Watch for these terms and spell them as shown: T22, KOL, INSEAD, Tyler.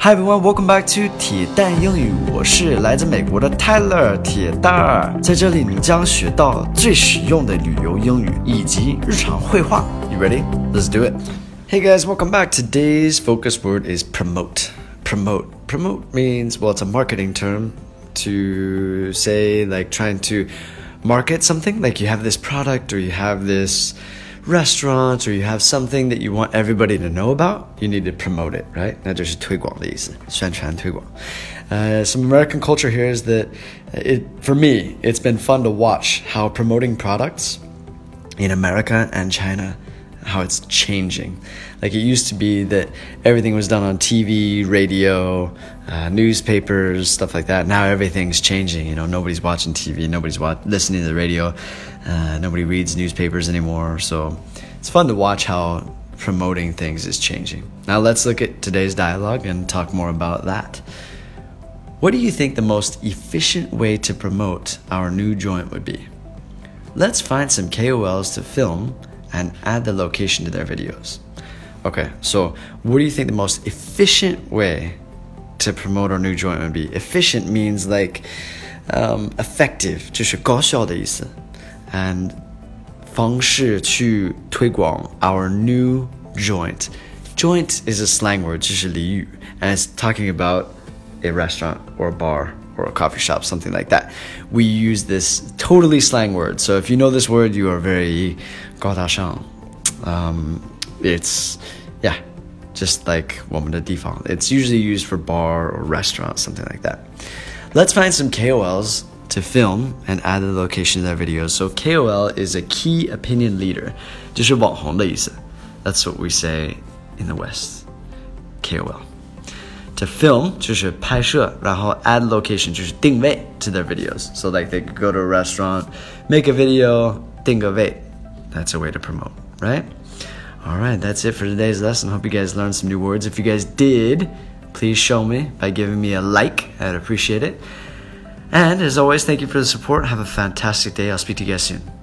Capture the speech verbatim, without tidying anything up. Hi everyone, welcome back to 铁蛋英语，我是来自美国的 Tyler 铁蛋儿，在这里你将学到最实用的旅游英语以及日常会话。You ready? Let's do it. Hey guys, welcome back. Today's focus word is promote. Promote. Promote means, well, it's a marketing term to say like trying to market something. Like you have this product or you have this restaurant or you have something that you want everybody to know about, you need to promote it, right? 那就是推广的意思，宣传推广。Uh, some American culture here is that, it, for me, it's been fun to watch how promoting products in America and China, how it's changing. Like it used to be that everything was done on T V, radio, uh, newspapers, stuff like that. Now everything's changing, you know, nobody's watching T V, nobody's watch, listening to the radio.Uh, nobody reads newspapers anymore, so it's fun to watch how promoting things is changing. Now let's look at today's dialogue and talk more about that. What do you think the most efficient way to promote our new joint would be? Let's find some K O Ls to film and add the location to their videos. Okay, so what do you think the most efficient way to promote our new joint would be? Efficient means like um, effective, 就是高效的意思。And 方式去推广 our new joint. Joint is a slang word, 这是俚语 and it's talking about a restaurant or a bar or a coffee shop, something like that. We use this totally slang word. So if you know this word, you are very 高大上. Um, it's, yeah, just like 我们的地方. It's usually used for bar or restaurant, something like that. Let's find some K O Ls.To film and add the location to their videos. So K O L is a key opinion leader. 就是网红的意思. That's what we say in the West. K O L. To film 就是拍摄，然后 add location 就是定位 to their videos. So like they could go to a restaurant, make a video, 定个位. That's a way to promote, right? All right, that's it for today's lesson. Hope you guys learned some new words. If you guys did, please show me by giving me a like. I'd appreciate it.And as always, thank you for the support. Have a fantastic day. I'll speak to you guys soon.